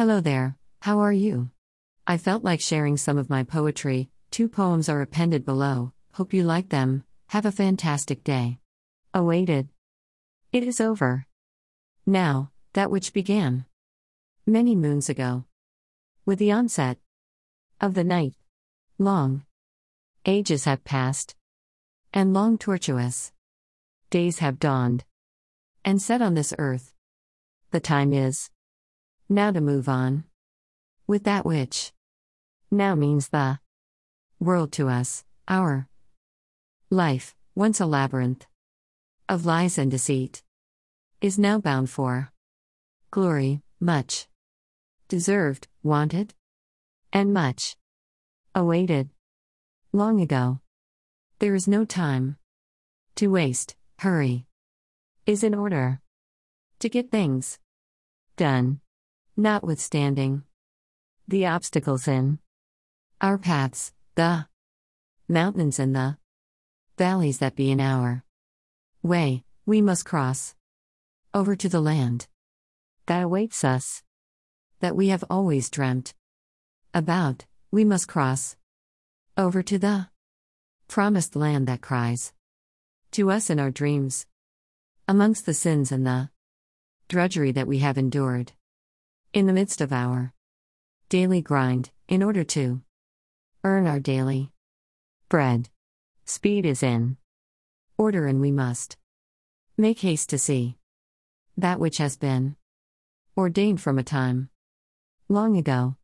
Hello there, how are you? I felt like sharing some of my poetry. 2 poems are appended below. Hope you like them. Have a fantastic day. Awaited. It is over. Now, that which began many moons ago, with the onset of the night, long ages have passed, and long tortuous days have dawned and set on this earth. The time is now to move on with that which now means the world to us. Our life, once a labyrinth of lies and deceit, is now bound for glory, much deserved, wanted, and much awaited long ago. There is no time to waste. Hurry is in order to get things done, notwithstanding the obstacles in our paths, the mountains and the valleys that be in our way. We must cross over to the land that awaits us, that we have always dreamt about. We must cross over to the promised land that cries to us in our dreams. Amongst the sins and the drudgery that we have endured in the midst of our daily grind, in order to earn our daily bread, speed is in order, and we must make haste to see that which has been ordained from a time long ago.